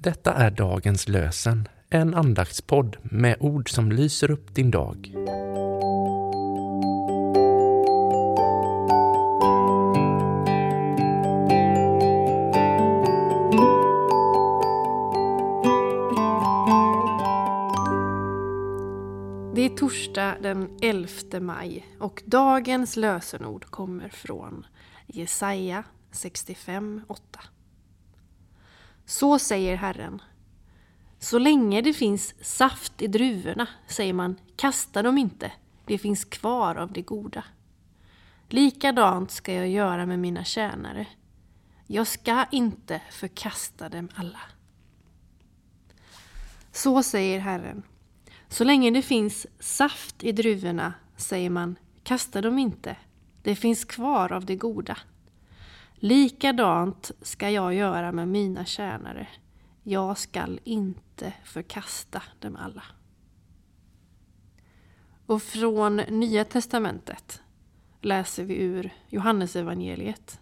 Detta är Dagens Lösen, en andaktspodd med ord som lyser upp din dag. Det är torsdag den 11 maj och dagens lösenord kommer från Jesaja 65:8. Så säger Herren. Så länge det finns saft i druvorna, säger man, kasta dem inte. Det finns kvar av det goda. Likadant ska jag göra med mina tjänare. Jag ska inte förkasta dem alla. Så säger Herren. Så länge det finns saft i druvorna, säger man, kasta dem inte. Det finns kvar av det goda. Likadant ska jag göra med mina tjänare. Jag skall inte förkasta dem alla. Och från Nya testamentet läser vi ur Johannesevangeliet,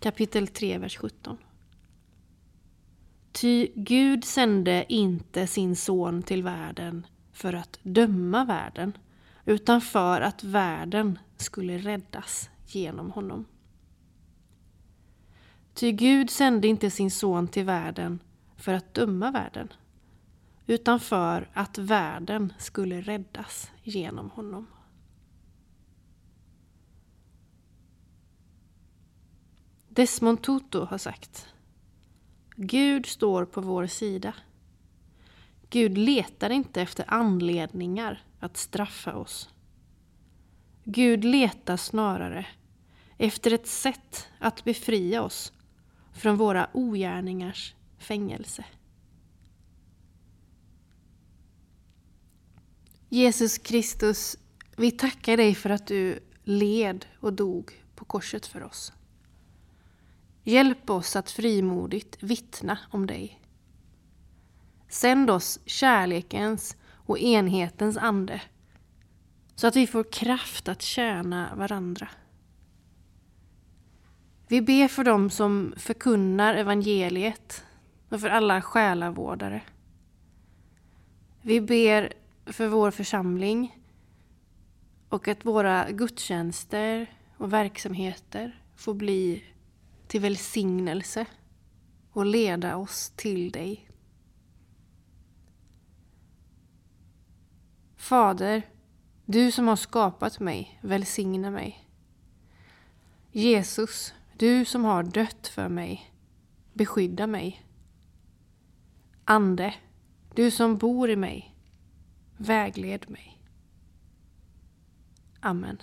kapitel 3, vers 17. Ty Gud sände inte sin son till världen för att döma världen, utan för att världen skulle räddas genom honom. Ty Gud sände inte sin son till världen för att döma världen, utan för att världen skulle räddas genom honom. Desmond Tutu har sagt: Gud står på vår sida. Gud letar inte efter anledningar att straffa oss. Gud letar snarare efter ett sätt att befria oss från våra ogärningars fängelse. Jesus Kristus, vi tackar dig för att du led och dog på korset för oss. Hjälp oss att frimodigt vittna om dig. Sänd oss kärlekens och enhetens ande, så att vi får kraft att tjäna varandra. Vi ber för dem som förkunnar evangeliet och för alla själavårdare. Vi ber för vår församling och att våra gudstjänster och verksamheter får bli till välsignelse och leda oss till dig. Fader, du som har skapat mig, välsigna mig. Jesus, du som har dött för mig, beskydda mig. Ande, du som bor i mig, vägled mig. Amen.